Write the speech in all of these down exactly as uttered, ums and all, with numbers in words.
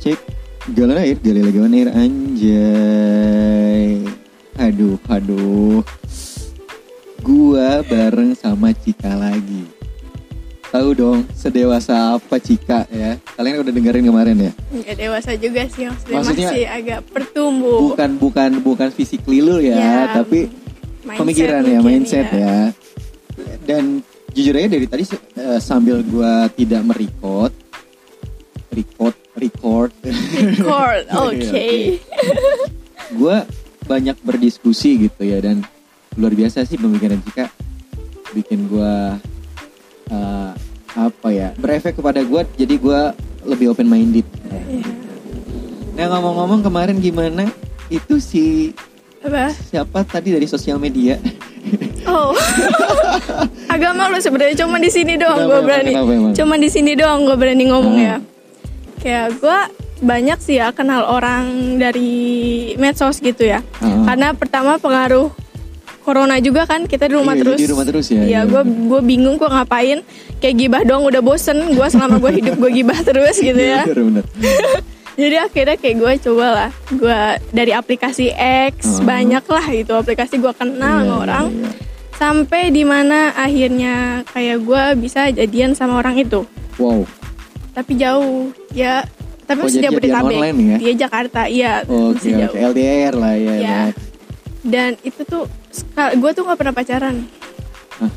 Cek galon-air, galon-air anjay. Aduh, aduh. Gua bareng sama Chika lagi. Tahu dong, sedewasa apa Chika ya? Kalian udah dengerin kemarin ya? Enggak dewasa juga sih, maksudnya, maksudnya masih agak pertumbuh. Bukan bukan bukan physically lu ya, ya tapi pemikiran ya, mindset ya. ya. Dan jujur aja dari tadi uh, sambil gua tidak merecord, record, record, record, oke. Okay. Gua banyak berdiskusi gitu ya, dan luar biasa sih pemikiran Chika, bikin gue uh, apa ya berefek kepada gue, jadi gue lebih open minded. Nah ngomong-ngomong kemarin gimana itu si apa? Siapa tadi dari sosial media? Oh agak malu sebenarnya, cuma di sini doang gue berani, cuma di sini doang gue berani ngomong hmm. ya. Kayak gue banyak sih ya kenal orang dari medsos gitu ya, hmm. karena pertama pengaruh Corona juga kan, kita di rumah iya, terus. Di rumah terus ya. Iya, gue gue bingung gue ngapain. Kayak gibah doang udah bosen. Gue selama gue hidup gue gibah terus gitu ya. Bener, bener. Jadi akhirnya kayak gue coba lah. Gue dari aplikasi X, oh. banyak lah gitu aplikasi gue kenal yeah, orang. Yeah, yeah. Sampai dimana akhirnya kayak gue bisa jadian sama orang itu. Wow. Tapi jauh ya. Tapi oh, sejauh Jabodetabek. Ya? Dia Jakarta, iya. Oke, okay, okay. L D R lah ya. Yeah. Right. Dan itu tuh gue tuh nggak pernah pacaran, Hah?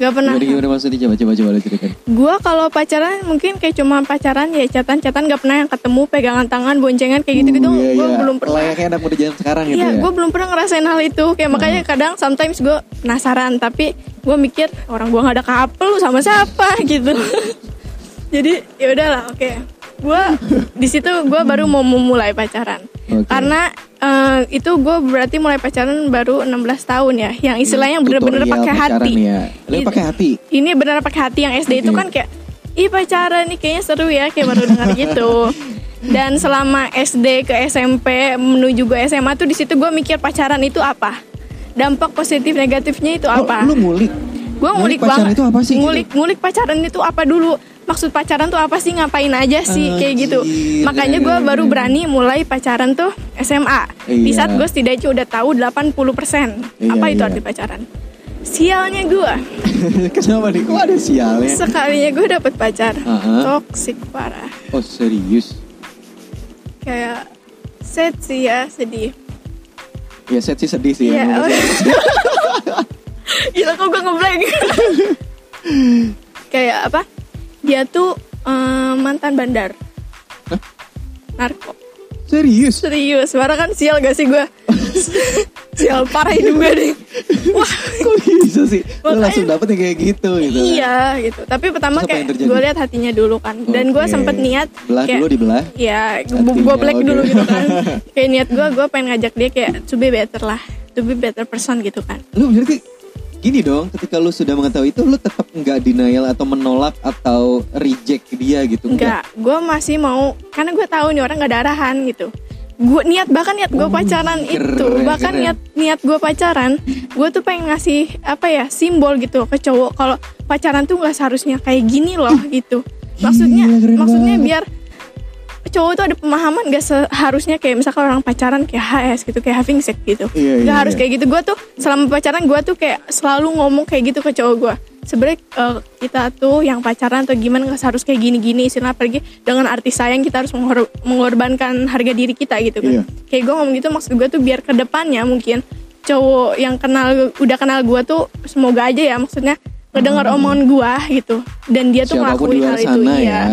Gak pernah. Jadi gimana maksudnya, coba-coba lo ceritain. Gue kalau pacaran mungkin kayak cuma pacaran ya catatan-catatan, gak pernah yang ketemu pegangan tangan, boncengan kayak gitu-gitu. Uh, iya, gue iya. belum pernah. Layaknya anak muda zaman sekarang gitu. Iya, ya? Gue belum pernah ngerasain hal itu. Kayak hmm. makanya kadang sometimes gue penasaran, tapi gue mikir orang gue nggak ada couple sama siapa gitu. Jadi ya udahlah, oke. Okay. Gue di situ gue baru mau memulai pacaran, okay. karena uh, itu gue berarti mulai pacaran baru enam belas tahun ya, yang istilahnya bener-bener pakai hati. Ya. Ini pakai hati. Ini bener pakai hati, yang S D okay. itu kan kayak, ih pacaran nih kayaknya seru ya, kayak baru dengar gitu. Dan selama S D ke S M P menuju gue S M A tuh di situ gue mikir pacaran itu apa, dampak positif negatifnya itu apa. Oh, lu ngulik. Gue ngulik, ngulik banget. Pacaran itu apa sih? Ngulik, gitu? ngulik pacaran itu apa dulu? Maksud pacaran tuh apa sih, ngapain aja sih, oh, kayak gitu. Jir. Makanya gue baru berani mulai pacaran tuh S M A. Iya. Di saat gue setidaknya udah tahu delapan puluh persen iya, apa itu iya. arti pacaran. Sialnya gue. Kenapa nih? Kok ada sialnya? Sekalinya gue dapet pacar, uh-huh. toksik parah. Oh serius? Kayak sad sih ya, sedih. Ya sad sih sedih sih ya. ya. Gila kok gue ngeblank. Kayak apa? Dia tuh um, mantan bandar. Hah? Narko. Serius? Serius, marah kan, sial gak sih gue? Sial parah hidup gue deh. Wah kok bisa sih? Lo langsung dapet yang kayak gitu, gitu iya kan? Gitu. Tapi pertama terus kayak gue lihat hatinya dulu kan. Dan okay. gue sempet niat belah kayak, dulu dibelah? Iya, gue black okay. dulu gitu kan. Kayak niat gue, gue pengen ngajak dia kayak to be better lah, to be better person gitu kan. Lu berarti gini dong, ketika lu sudah mengetahui itu, lu tetap gak denial atau menolak atau reject dia gitu? Enggak, gue masih mau, karena gue tahu nih orang gak ada arahan gitu. Gue niat, bahkan niat gue pacaran oh, keren, itu bahkan keren. niat niat gue pacaran, gue tuh pengen ngasih apa ya simbol gitu ke cowok kalau pacaran tuh gak seharusnya kayak gini loh gitu. Maksudnya Gila, maksudnya biar cowok tuh ada pemahaman gak seharusnya kayak misalkan orang pacaran kayak H S gitu, kayak having sex gitu. Iya, gak iya, harus iya. kayak gitu. Gue tuh selama pacaran gue tuh kayak selalu ngomong kayak gitu ke cowok gue. Sebenernya uh, kita tuh yang pacaran atau gimana gak seharus kayak gini-gini. Istilah pergi dengan arti sayang kita harus menghor- mengorbankan harga diri kita gitu kan. Iya. Kayak gue ngomong gitu, maksud gue tuh biar ke depannya mungkin cowok yang kenal udah kenal gue tuh semoga aja ya maksudnya ngedengar hmm. omongan gue gitu, dan dia tuh ngelakuin hal itu ya, ya.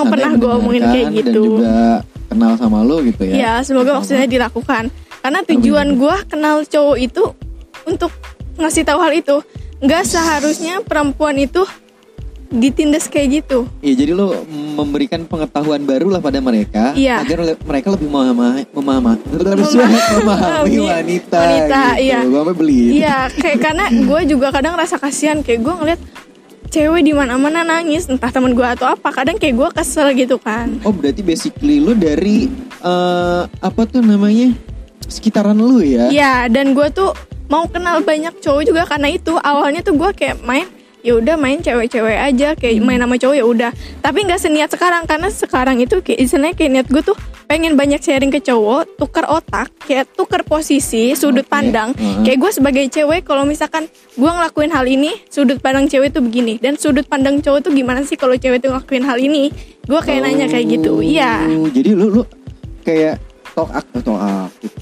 yang pernah gue omongin kayak gitu, dan juga kenal sama lo gitu ya. Ya semoga sama. Maksudnya dilakukan, karena tujuan gue kenal cowok itu untuk ngasih tahu hal itu, nggak seharusnya perempuan itu ditindas kayak gitu. Iya, jadi lo memberikan pengetahuan baru lah pada mereka, ya. agar le- mereka lebih memahami memahami, memahami wanita, wanita gitu. Iya. Gue sampai beli. Iya, kayak karena gue juga kadang rasa kasihan, kayak gue ngeliat cewek di mana-mana nangis, entah teman gue atau apa, kadang kayak gue kesel gitu kan. Oh, berarti basically lo dari uh, apa tuh namanya sekitaran lo ya? Iya, dan gue tuh mau kenal banyak cowok juga karena itu. Awalnya tuh gue kayak main ya udah main cewek-cewek aja, kayak hmm. main sama cowok ya udah. Tapi nggak seniat sekarang, karena sekarang itu kayak istilahnya kayak niat gue tuh pengen banyak sharing ke cowok, tuker otak, kayak tuker posisi, sudut okay. pandang. Hmm. Kayak gue sebagai cewek, kalau misalkan gue ngelakuin hal ini, sudut pandang cewek tuh begini, dan sudut pandang cowok tuh gimana sih kalau cewek tuh ngelakuin hal ini? Gue kayak oh, nanya kayak gitu, iya. Jadi lu lu kayak talk aktif, talk aktif.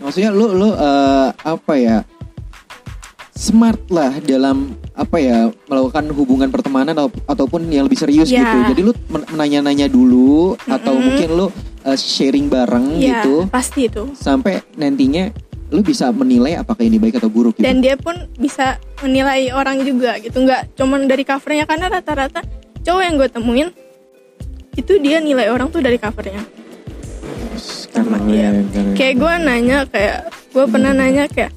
Maksudnya lu lu uh, apa ya? Smart lah dalam apa ya melakukan hubungan pertemanan atau, ataupun yang lebih serius yeah. gitu. Jadi lu menanya-nanya dulu mm-hmm. atau mungkin lu uh, sharing bareng yeah, gitu. Pasti itu. Sampai nantinya lu bisa menilai apakah ini baik atau buruk. Gitu. Dan dia pun bisa menilai orang juga gitu. Nggak cuman dari covernya, karena rata-rata cowok yang gue temuin itu dia nilai orang tuh dari covernya. Yes, karena dia. Karena... Kayak gue nanya kayak gue hmm. pernah nanya kayak.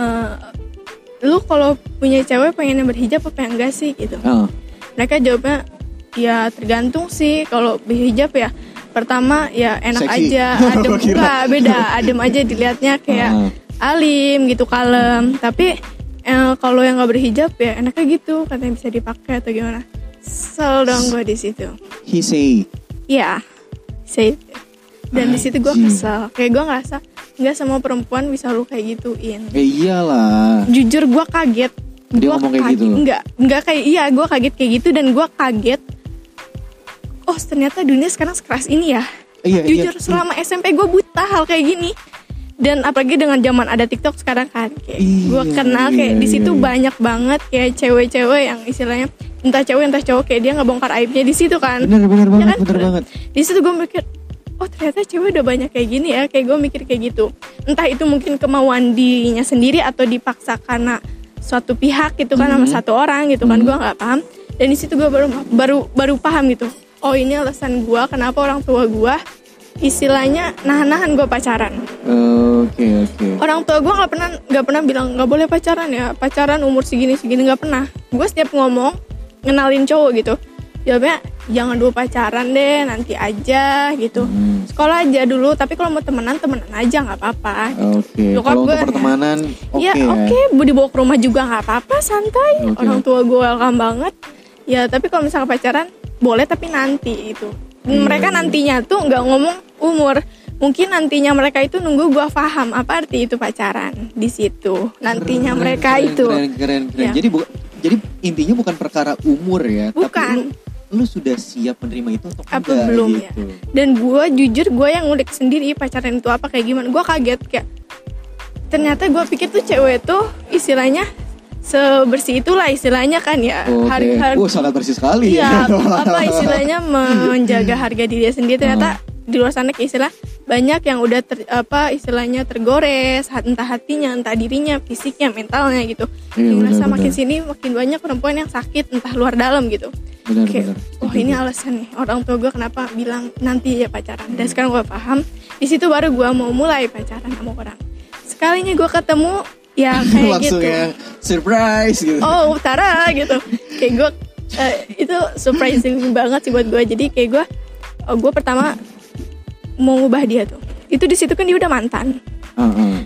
Uh, lu kalau punya cewek pengennya berhijab apa enggak sih gitu. Oh. Mereka jawabnya ya tergantung sih, kalau berhijab ya pertama ya enak seksi aja, adem enggak beda, adem aja dilihatnya kayak oh. alim gitu, kalem. Tapi eh, kalau yang enggak berhijab ya enaknya gitu, katanya bisa dipakai atau gimana. Sel dong gue di situ. He say. Iya. Say. Dan di situ gue kesel, kayak gue ngerasa nggak semua perempuan bisa lu kayak gituin. Eh, iyalah. Jujur gue kaget. Dia gua ngomong kayak kaget. gitu. Nggak, nggak kayak iya gue kaget kayak gitu dan gue kaget. Oh ternyata dunia sekarang sekeras ini ya. Iya, Jujur iya. selama S M P gue buta hal kayak gini. Dan apalagi dengan zaman ada TikTok sekarang kan, kayak iya, gue kenal kayak iya, di situ iya. banyak banget kayak cewek-cewek yang istilahnya entah cewek entah cowok kayak dia ngebongkar aibnya di situ kan. Benar benar banget, ya kan? benar banget. Di situ gue mikir. Oh ternyata cewek udah banyak kayak gini ya. Kayak gue mikir kayak gitu. Entah itu mungkin kemauan dirinya sendiri atau dipaksa karena suatu pihak gitu kan, mm-hmm. sama satu orang gitu kan, mm-hmm. gue gak paham. Dan disitu gue baru, baru baru paham gitu. Oh ini alasan gue kenapa orang tua gue istilahnya nahan-nahan gue pacaran. Oke oke. Orang tua gue gak pernah gak pernah bilang gak boleh pacaran ya, pacaran umur segini-segini, gak pernah. Gue setiap ngomong ngenalin cowok gitu, jawabnya jangan dulu pacaran deh, nanti aja gitu. Hmm. Sekolah aja dulu, tapi kalau mau temenan temenan aja nggak apa-apa. Gitu. Okay. Kalau untuk pertemanan, oke. Ya oke, okay, ya. dibawa ke rumah juga nggak apa-apa, santai. Okay. Orang tua gue welcome banget. Ya tapi kalau misalnya pacaran boleh tapi nanti itu. Hmm. Mereka nantinya tuh nggak ngomong umur. Mungkin nantinya mereka itu nunggu gue paham apa arti itu pacaran di situ. Nantinya keren, mereka keren, itu. Keren, keren, keren. Ya. Jadi bu- jadi intinya bukan perkara umur ya. Bukan. Tapi lu sudah siap menerima itu atau apa enggak, belum gitu. Ya. Dan gue jujur gue yang ngulik sendiri pacaran itu apa kayak gimana. Gue kaget kayak ternyata gue pikir tuh cewek tuh istilahnya sebersih itulah istilahnya kan ya. Oh, okay. Harga oh, sangat bersih sekali. Iya, apa istilahnya menjaga harga diri sendiri. Ternyata hmm. di luar sana istilah banyak yang udah ter, apa istilahnya tergores, entah hatinya, entah dirinya, fisiknya, mentalnya gitu. Iya, rasa makin sini makin banyak perempuan yang sakit entah luar dalam gitu. Benar, kayak, benar. Oh ini alasan nih orang tua gue kenapa bilang nanti ya pacaran. Dan sekarang gue paham. Di situ baru gue mau mulai pacaran sama orang. Sekalinya gue ketemu ya kayak langsung gitu. Langsung ya surprise gitu. Oh utara gitu. Kayak gue uh, itu surprising banget sih buat gue. Jadi kayak gue uh, gue pertama mau ngubah dia tuh. Itu di situ kan dia udah mantan. Uh-huh.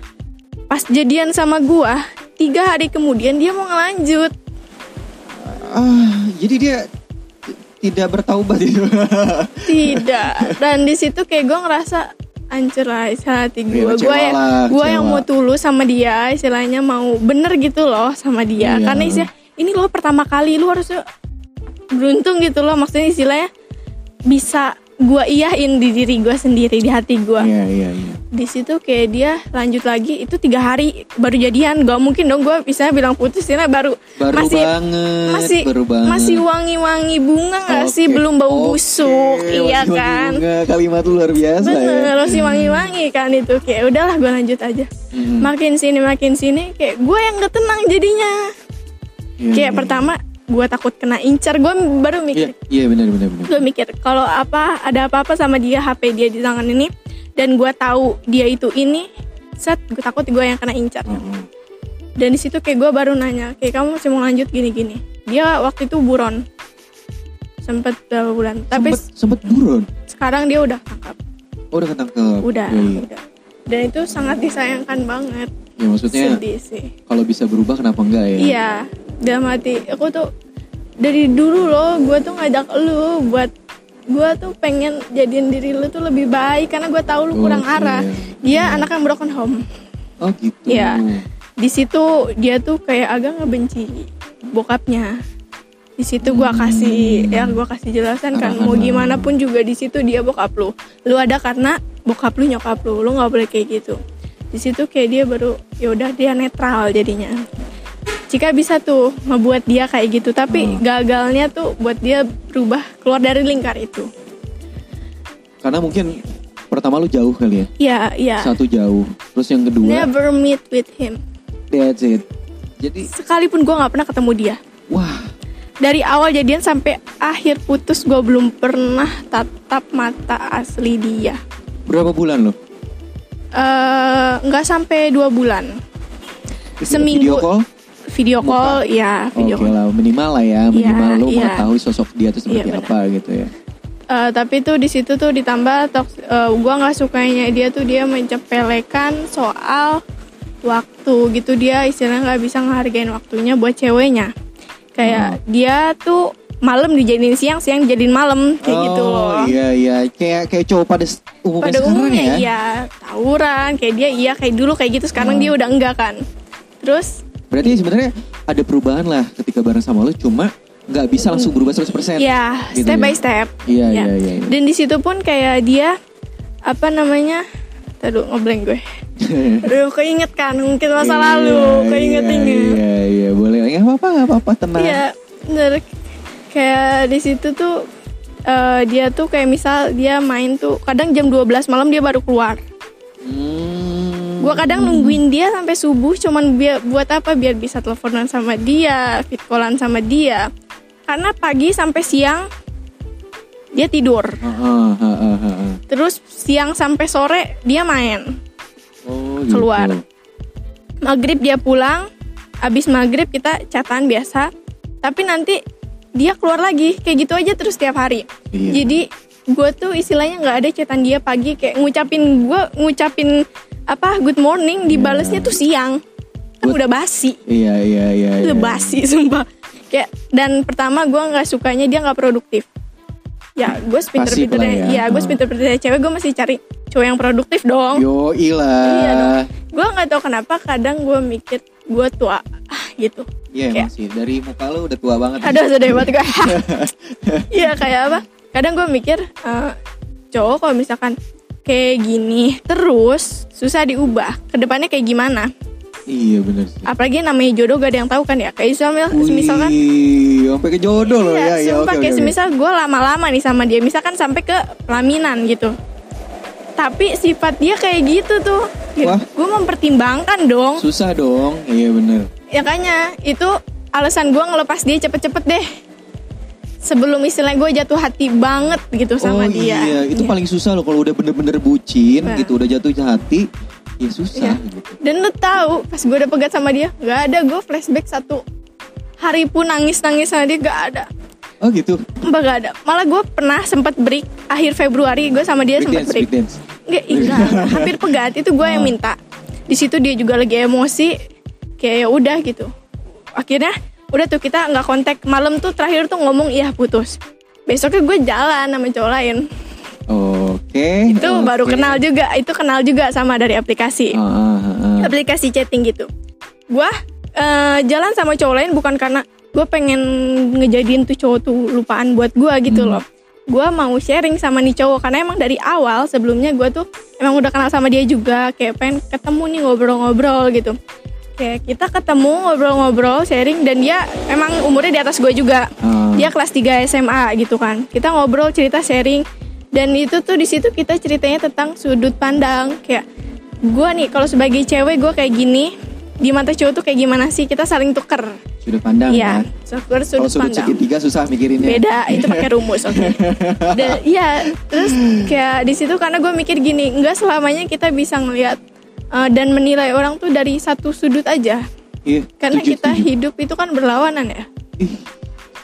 Pas jadian sama gue tiga hari kemudian dia mau ngelanjut. Uh, jadi dia tidak bertaubat itu. Tidak. Dan di situ kayak gue ngerasa hancur lah hati gue. Ya, gue yang gue yang mau tulus sama dia, istilahnya mau bener gitu loh sama dia. Iya. Karena istilah ini lo pertama kali, lo harus beruntung gitu loh. Maksudnya istilahnya bisa gue iyain di diri gue sendiri, di hati gue. Iya iya iya. Di situ kayak dia lanjut lagi itu tiga hari baru jadian. Gak mungkin dong gue bisa bilang putus karena baru, baru masih banget, masih baru banget. Masih wangi-wangi bunga nggak okay. sih belum bau okay. busuk okay. iya wangi-wangi kan bunga, kalimat luar biasa. Bener, ya masih wangi-wangi kan itu kayak udahlah gue lanjut aja. hmm. Makin sini makin sini kayak gue yang gak tenang jadinya. yeah, kayak yeah. Pertama gue takut kena incer, gue baru mikir. Iya yeah, yeah, benar benar benar. Gue mikir kalau apa ada apa-apa sama dia, H P dia di tangan ini dan gue tahu dia itu ini, set gue takut gue yang kena incer. Mm-hmm. Dan di situ kayak gue baru nanya, kayak kamu masih mau lanjut gini-gini. Dia waktu itu buron, sempet berapa bulan. Sempet, Tapi sempet buron. Sekarang dia udah tangkap. Oh, udah ketangkep. Udah, yeah. udah. Dan itu sangat disayangkan banget. Ya maksudnya, sedih sih. Kalau bisa berubah kenapa enggak ya? Iya. Dalam hati aku tuh dari dulu loh gue tuh ngajak lu buat gue tuh pengen jadiin diri lu tuh lebih baik karena gue tahu lu kurang okay. arah. Dia hmm. anak yang broken home. Oh gitu. Ya di situ dia tuh kayak agak ngebenci bokapnya. Di situ gue kasih hmm. ya gue kasih jelasan kan, mau gimana pun juga di situ dia bokap lu. Lu ada karena bokap lu nyokap lu, lu nggak boleh kayak gitu. Di situ kayak dia baru yaudah dia netral jadinya. Chika bisa tuh ngebuat dia kayak gitu, tapi hmm. gagalnya tuh buat dia berubah keluar dari lingkar itu. Karena mungkin pertama lu jauh kali ya? Iya, iya. Satu jauh, terus yang kedua never meet with him. That's it. Jadi sekalipun gue gak pernah ketemu dia. Wah. Dari awal jadian sampai akhir putus gue belum pernah tatap mata asli dia. Berapa bulan lu? Uh, gak sampai dua bulan. Seminggu. Video call? Video call, Muka. ya video okay call lah, minimal lah ya, minimal ya, lo ya. Mengetahui sosok dia tuh seperti ya, apa gitu ya. Uh, tapi tuh di situ tuh ditambah toks, uh, gue nggak sukanya dia tuh dia mencepelekan soal waktu gitu, dia istilahnya nggak bisa ngehargain waktunya buat ceweknya. Kayak hmm. dia tuh malam dijadiin siang, siang dijadiin malam kayak oh, gitu loh. Oh iya iya, kayak kayak cowok pada umumnya pada sekarang umumnya, ya. Iya, tawuran kayak dia iya kayak dulu kayak gitu, sekarang hmm. dia udah enggak kan. Terus berarti sebenarnya ada perubahan lah ketika bareng sama lu, cuma nggak bisa langsung berubah seratus persen. Iya, gitu step ya. by step. Iya, iya, iya. Ya. Dan di situ pun kayak dia apa namanya? Aduh, ngeblank gue. Aduh, keinget kan mungkin masa iya, lalu, keinget-inget. Iya, iya, iya, boleh. Enggak apa-apa, enggak apa-apa, tenang. Iya, benar. Kayak di situ tuh uh, dia tuh kayak misal dia main tuh kadang jam dua belas malam dia baru keluar. Gue kadang nungguin dia sampai subuh cuman biar, buat apa, biar bisa teleponan sama dia, fit callan sama dia. Karena pagi sampai siang dia tidur. Uh, uh, uh, uh, uh. Terus siang sampai sore dia main. Oh, gitu. Keluar. Maghrib dia pulang. Abis maghrib kita chatan biasa. Tapi nanti dia keluar lagi. Kayak gitu aja terus tiap hari. Iya. Jadi gue tuh istilahnya gak ada chatan dia pagi. Kayak ngucapin gue ngucapin... apa good morning dibalesnya yeah. tuh siang kan udah basi. Iya iya iya udah yeah. basi sumpah kayak. Dan pertama gue nggak sukanya dia nggak produktif ya. Gue sepinter-pinternya ya, ya gue sepinter-pinternya cewek gue masih cari cowok yang produktif dong. Yo ilah iya dong. Gue nggak tahu kenapa kadang gue mikir gue tua ah, gitu iya yeah, masih dari muka lo udah tua banget. Aduh sudah hebat gue. Iya kayak apa kadang gue mikir uh, cowok kalau misalkan kayak gini terus susah diubah kedepannya kayak gimana. Iya benar. Apalagi namanya jodoh gak ada yang tahu kan ya. Kayak misalkan wih, sampai ke jodoh loh ya. Iya, sumpah ya, okay, kayak okay, semisal okay. gue lama-lama nih sama dia, misalkan sampai ke pelaminan gitu. Tapi sifat dia kayak gitu tuh ya, gue mempertimbangkan dong. Susah dong. Iya benar. Ya kayaknya itu alasan gue ngelepas dia cepet-cepet deh. Sebelum istilahnya gue jatuh hati banget gitu sama oh, dia. Iya, itu yeah. paling susah loh kalau udah bener-bener bucin nah. gitu, udah jatuh hati, ya susah. Yeah. Gitu. Dan lu tahu pas gue udah pegat sama dia, nggak ada gue flashback satu hari pun nangis-nangis sama dia nggak ada. Oh gitu? Mbak nggak ada. Malah gue pernah sempat break akhir Februari gue sama dia sempat break. Break. Nggak, enggak, hampir pegat itu gue yang minta. Di situ dia juga lagi emosi, kayak udah gitu. Akhirnya. Udah tuh kita gak kontak. Malam tuh terakhir tuh ngomong iya putus. Besoknya gue jalan sama cowok lain. Oke. Itu okay. baru kenal juga. Itu kenal juga sama dari aplikasi uh, uh, uh. aplikasi chatting gitu. Gue uh, jalan sama cowok lain bukan karena gue pengen ngejadiin tuh cowok tuh lupaan buat gue gitu hmm. loh. Gue mau sharing sama nih cowok. Karena emang dari awal sebelumnya gue tuh emang udah kenal sama dia juga. Kayak pengen ketemu nih ngobrol-ngobrol gitu. Kayak kita ketemu ngobrol-ngobrol sharing dan dia emang umurnya di atas gue juga hmm. dia kelas tiga S M A gitu kan. Kita ngobrol cerita sharing dan itu tuh di situ kita ceritanya tentang sudut pandang kayak gue nih kalau sebagai cewek gue kayak gini di mata cowok tuh kayak gimana sih, kita saling tuker sudut pandang ya, ya. Tuker sudut, sudut pandang segitiga susah mikirinnya beda itu pakai rumus oke okay. Dan ya terus kayak di situ karena gue mikir gini nggak selamanya kita bisa ngeliat Uh, dan menilai orang tuh dari satu sudut aja. Iya, karena tujuh, kita tujuh. hidup itu kan berlawanan ya. Ih,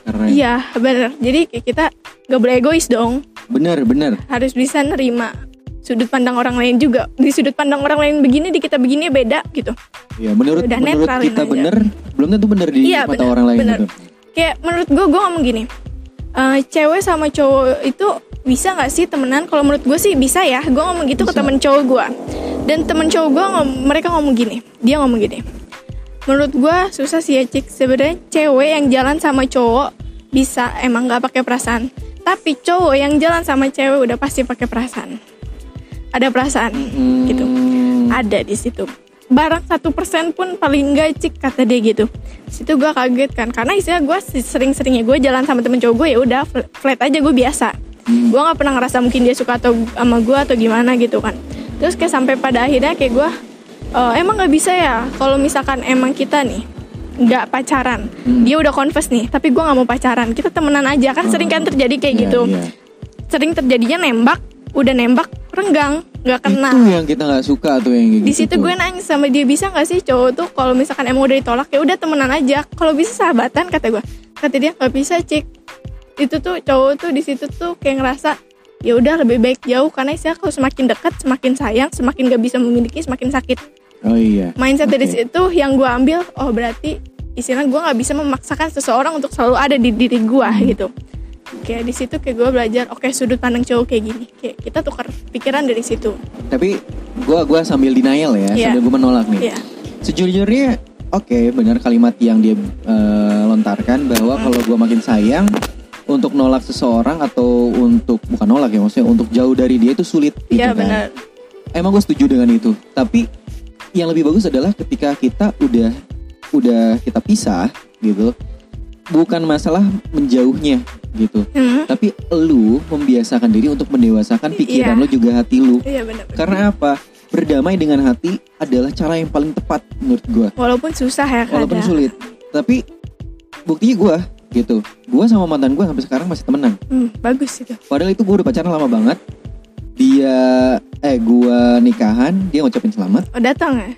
keren. Iya benar. Jadi kita gak boleh egois dong. Benar benar. Harus bisa nerima sudut pandang orang lain juga. Di sudut pandang orang lain begini, di kita begini beda gitu. Iya menurut, menurut kita benar, belum tentu benar di iya, mata bener, orang lain bener. Gitu. Kayak menurut gue, gue ngomong gini, uh, cewek sama cowok itu bisa gak sih temenan? Kalau menurut gue sih bisa ya. Gue ngomong gitu bisa. Ke temen cowok gue. Dan temen cowok gue, mereka ngomong gini. Dia ngomong gini, menurut gue susah sih ya Cik. Sebenarnya cewek yang jalan sama cowok bisa emang gak pakai perasaan. Tapi cowok yang jalan sama cewek udah pasti pakai perasaan. Ada perasaan hmm. gitu. Ada di situ. Barang satu persen pun paling gak Cik, kata dia gitu. Situ gue kaget kan. Karena istilah gue sering-seringnya gue jalan sama temen cowok gue ya udah flat aja, gue biasa. Hmm. Gue nggak pernah ngerasa mungkin dia suka atau sama gue atau gimana gitu kan. Terus kayak sampai pada akhirnya kayak gue e, emang nggak bisa ya kalau misalkan emang kita nih nggak pacaran. Hmm. Dia udah confess nih, tapi gue nggak mau pacaran. Kita temenan aja kan, sering kan terjadi kayak yeah, gitu. Yeah. Sering terjadinya nembak, udah nembak renggang, nggak kena. Itu yang kita nggak suka tuh yang gitu. Di situ gue nangis sama dia, bisa nggak sih cowok tuh kalau misalkan emang udah ditolak ya udah temenan aja. Kalau bisa sahabatan, kata gue. Kata dia nggak bisa Cik. Itu tuh cowok tuh di situ tuh kayak ngerasa ya udah lebih baik jauh, karena saya kalau semakin dekat semakin sayang, semakin gak bisa memiliki, semakin sakit. Oh iya. Mindset okay. Dari situ yang gue ambil, oh berarti istilahnya gue nggak bisa memaksakan seseorang untuk selalu ada di diri gue hmm. gitu. Kayak di situ kayak gue belajar, oke okay, sudut pandang cowok kayak gini. Kayak kita tukar pikiran dari situ. Tapi gue gue sambil denial ya, yeah. sambil gue menolak nih. Yeah. Sejujurnya oke okay, benar kalimat yang dia uh, lontarkan bahwa hmm. kalau gue makin sayang, untuk nolak seseorang atau untuk bukan nolak ya maksudnya untuk jauh dari dia itu sulit gitu ya, kan. Bener. Emang gue setuju dengan itu. Tapi yang lebih bagus adalah ketika kita udah udah kita pisah gitu, bukan masalah menjauhnya gitu. Hmm. Tapi lu membiasakan diri untuk mendewasakan pikiran ya. Lu juga hati lu. Iya benar. Karena apa? Berdamai dengan hati adalah cara yang paling tepat menurut gue. Walaupun susah ya kadang. Walaupun sulit. Tapi buktinya gue gitu, gue sama mantan gue sampai sekarang masih temenan. Hmm, bagus itu. Padahal itu gue udah pacaran lama banget. Dia, eh gue nikahan, dia ngucapin selamat. Oh datang ya?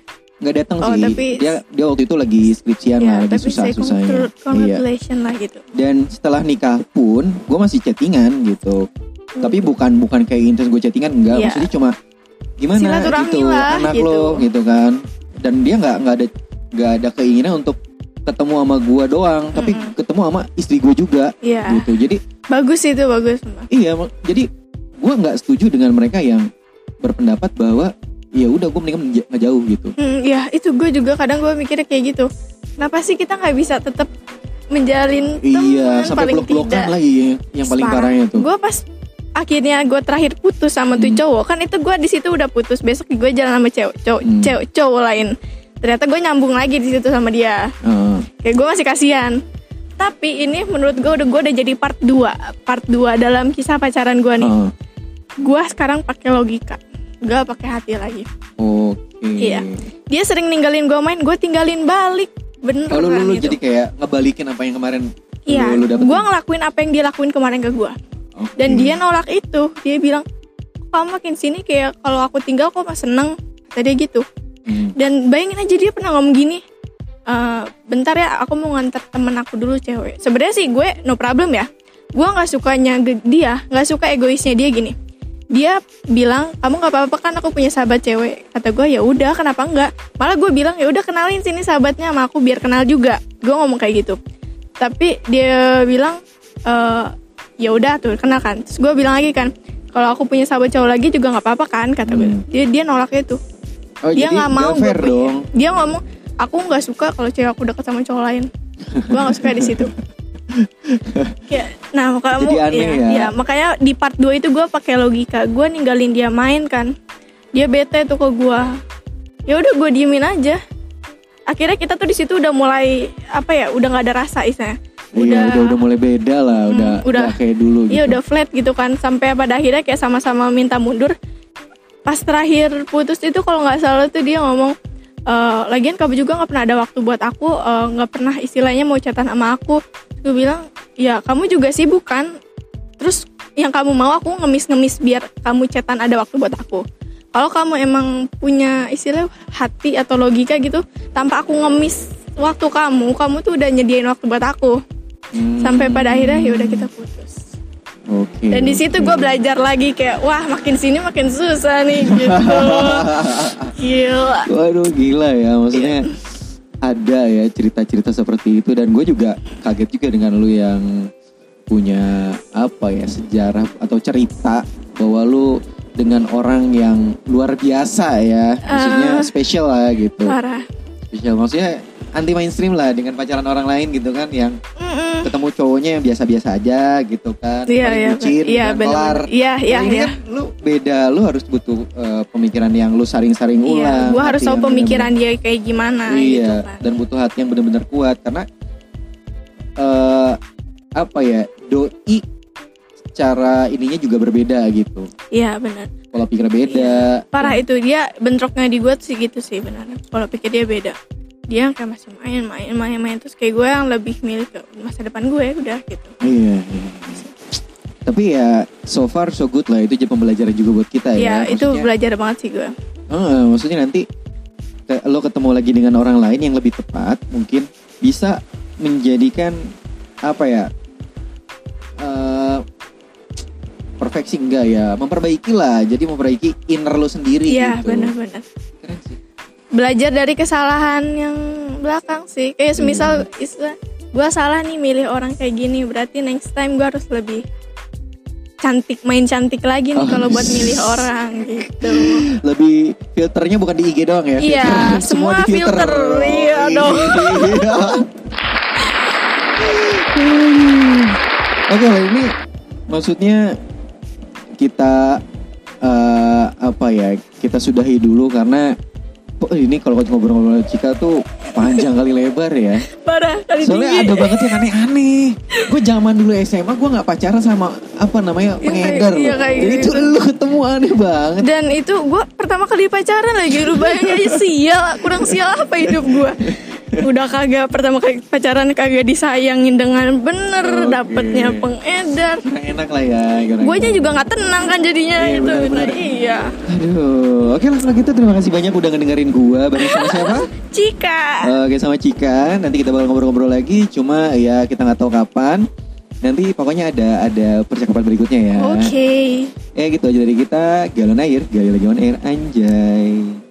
Gak datang oh, sih. Tapi, dia dia waktu itu lagi skripsian ya, lah, lagi susah-susahnya. Congratulations iya. lah gitu. Dan setelah nikah pun, gue masih chattingan gitu. Hmm. Tapi bukan bukan kayak interest gue chattingan, enggak. Yeah. Maksudnya cuma gimana gitu, lah, anak gitu. Lo gitu kan. Dan dia nggak nggak ada nggak ada keinginan untuk ketemu sama gue doang, mm-hmm. tapi ketemu sama istri gue juga, yeah. gitu. Jadi bagus itu bagus. Iya, jadi gue nggak setuju dengan mereka yang berpendapat bahwa ya udah gue mendingan nggak jauh gitu. Hmm, ya itu gue juga kadang gue mikirnya kayak gitu. Kenapa sih kita nggak bisa tetap menjalin teman iya, sampai blok-blokan lagi yang paling parahnya tuh. Gue pas akhirnya gue terakhir putus sama hmm. tuh cowok kan itu gue di situ udah putus. Besok gue jalan sama cewek cowok hmm. cowok cowo lain. Ternyata gue nyambung lagi di situ sama dia. Uh. Kayak gue masih kasihan. Tapi ini menurut gue udah gue udah jadi part dua. Part dua dalam kisah pacaran gue nih. Uh. Gue sekarang pakai logika. Gak pakai hati lagi. Oke. Okay. Iya. Dia sering ninggalin gue main, gue tinggalin balik. Bener kan gitu. Lu jadi kayak ngebalikin apa yang kemarin iya, lu, lu dapetin. Gue ngelakuin apa yang dia lakuin kemarin ke gue. Okay. Dan dia nolak itu. Dia bilang, kamu makin sini kayak kalau aku tinggal kok mas seneng. Kata dia gitu. Dan bayangin aja dia pernah ngomong gini, e, bentar ya aku mau nganter temen aku dulu cewek. Sebenarnya sih gue no problem ya. Gue gak sukanya dia, gak suka egoisnya dia gini. Dia bilang, kamu gak apa-apa kan aku punya sahabat cewek. Kata gue ya udah kenapa enggak. Malah gue bilang ya udah kenalin sini sahabatnya sama aku biar kenal juga. Gue ngomong kayak gitu. Tapi dia bilang e, ya udah tuh kenal kan. Terus gue bilang lagi kan, kalau aku punya sahabat cowok lagi juga gak apa-apa kan, kata gue. Dia, dia nolaknya tuh. Oh, dia nggak mau gue punya. Dia ngomong aku nggak suka kalau cewek aku deket sama cowok lain. Gue nggak suka di situ. Ya, nah makanya kamu, ya, ya. ya makanya di part dua itu gue pakai logika. Gue ninggalin dia main kan. Dia bete tuh ke gue. Ya udah gue diemin aja. Akhirnya kita tuh di situ udah mulai apa ya? Udah nggak ada rasa istilahnya. Udah, iya, udah udah mulai beda lah. Hmm, udah, udah kayak dulu. Iya gitu. Udah flat gitu kan. Sampai pada akhirnya kayak sama-sama minta mundur. Pas terakhir putus itu kalau nggak salah tuh dia ngomong e, lagian kamu juga nggak pernah ada waktu buat aku, nggak e, pernah istilahnya mau chatan sama aku. Gue bilang ya kamu juga sibuk kan, terus yang kamu mau aku ngemis-ngemis biar kamu chatan ada waktu buat aku. Kalau kamu emang punya istilah hati atau logika gitu, tanpa aku ngemis waktu kamu, kamu tuh udah nyediain waktu buat aku. hmm. Sampai pada akhirnya ya udah kita putus. Okay, dan di situ okay. gue belajar lagi kayak wah makin sini makin susah nih gitu. Gila. Waduh gila ya maksudnya. ada ya cerita-cerita seperti itu. Dan gue juga kaget juga dengan lu yang punya apa ya sejarah atau cerita bahwa lu dengan orang yang luar biasa ya, maksudnya uh, spesial lah gitu. Parah. Spesial maksudnya anti mainstream lah, dengan pacaran orang lain gitu kan, yang mm-mm. ketemu cowoknya yang biasa-biasa aja gitu kan, yeah, bucin, yeah, dan kelar. Iya, iya, iya. Lu beda, lu harus butuh uh, pemikiran yang lu saring-saring ulang. Iya, yeah, gua harus tahu pemikiran bener-bener dia kayak gimana, iya, gitu kan. Iya, dan butuh hati yang benar-benar kuat karena uh, apa ya, doi cara ininya juga berbeda gitu. Iya, yeah, benar. Pola pikir beda. Yeah. Parah itu, dia bentroknya di gua sih gitu sih beneran. Pola pikir dia beda. Dia yang kayak masih main, main, main, main. Terus kayak gue yang lebih milih ke masa depan gue, udah gitu. Iya, iya. Tapi ya so far so good lah. Itu jadi pembelajaran juga buat kita ya. Iya, itu belajar banget sih gue. Eh, maksudnya nanti lo ketemu lagi dengan orang lain yang lebih tepat, mungkin bisa menjadikan apa ya, uh, perfeksi enggak ya, memperbaiki lah. Jadi memperbaiki inner lo sendiri. Iya, gitu. Benar-benar. Keren sih. Belajar dari kesalahan yang belakang sih. Kayak semisal hmm. istilah gue salah nih milih orang kayak gini, berarti next time gue harus lebih cantik, main cantik lagi nih oh. kalau buat milih orang gitu. Lebih filternya bukan di I G doang ya. Iya, filter. Semua, semua filter. filter. Oh, iya dong. Iya. hmm. Oke, okay, ini maksudnya kita uh, apa ya? Kita sudahi dulu karena oh, ini kalau ngobrol-ngobrol Chika tuh panjang kali lebar ya. Parah kali tinggi. Soalnya ada banget yang aneh-aneh. Gue zaman dulu S M A gue nggak pacaran sama apa namanya pengedar. Iya, kayak jadi gitu. Itu lu ketemu aneh banget. Dan itu gue pertama kali pacaran lagi. Lu bayangin aja, sial, kurang sial apa hidup gue. Udah kagak, pertama kali pacaran kagak disayangin dengan bener, okay. Dapetnya pengedar. Nah, enak lah ya. Gue aja juga nggak tenang kan jadinya yeah, gitu. Bener, bener. Iya. Aduh, oke lah kalau gitu terima kasih banyak udah ngedengerin gue. Bareng sama siapa? Chika. Oke, sama Chika. Nanti kita bakal ngobrol-ngobrol lagi. Cuma ya kita nggak tahu kapan. Nanti pokoknya ada ada percakapan berikutnya ya. Oke. Okay. Ya gitu aja dari kita. Galon air, galon air, anjay.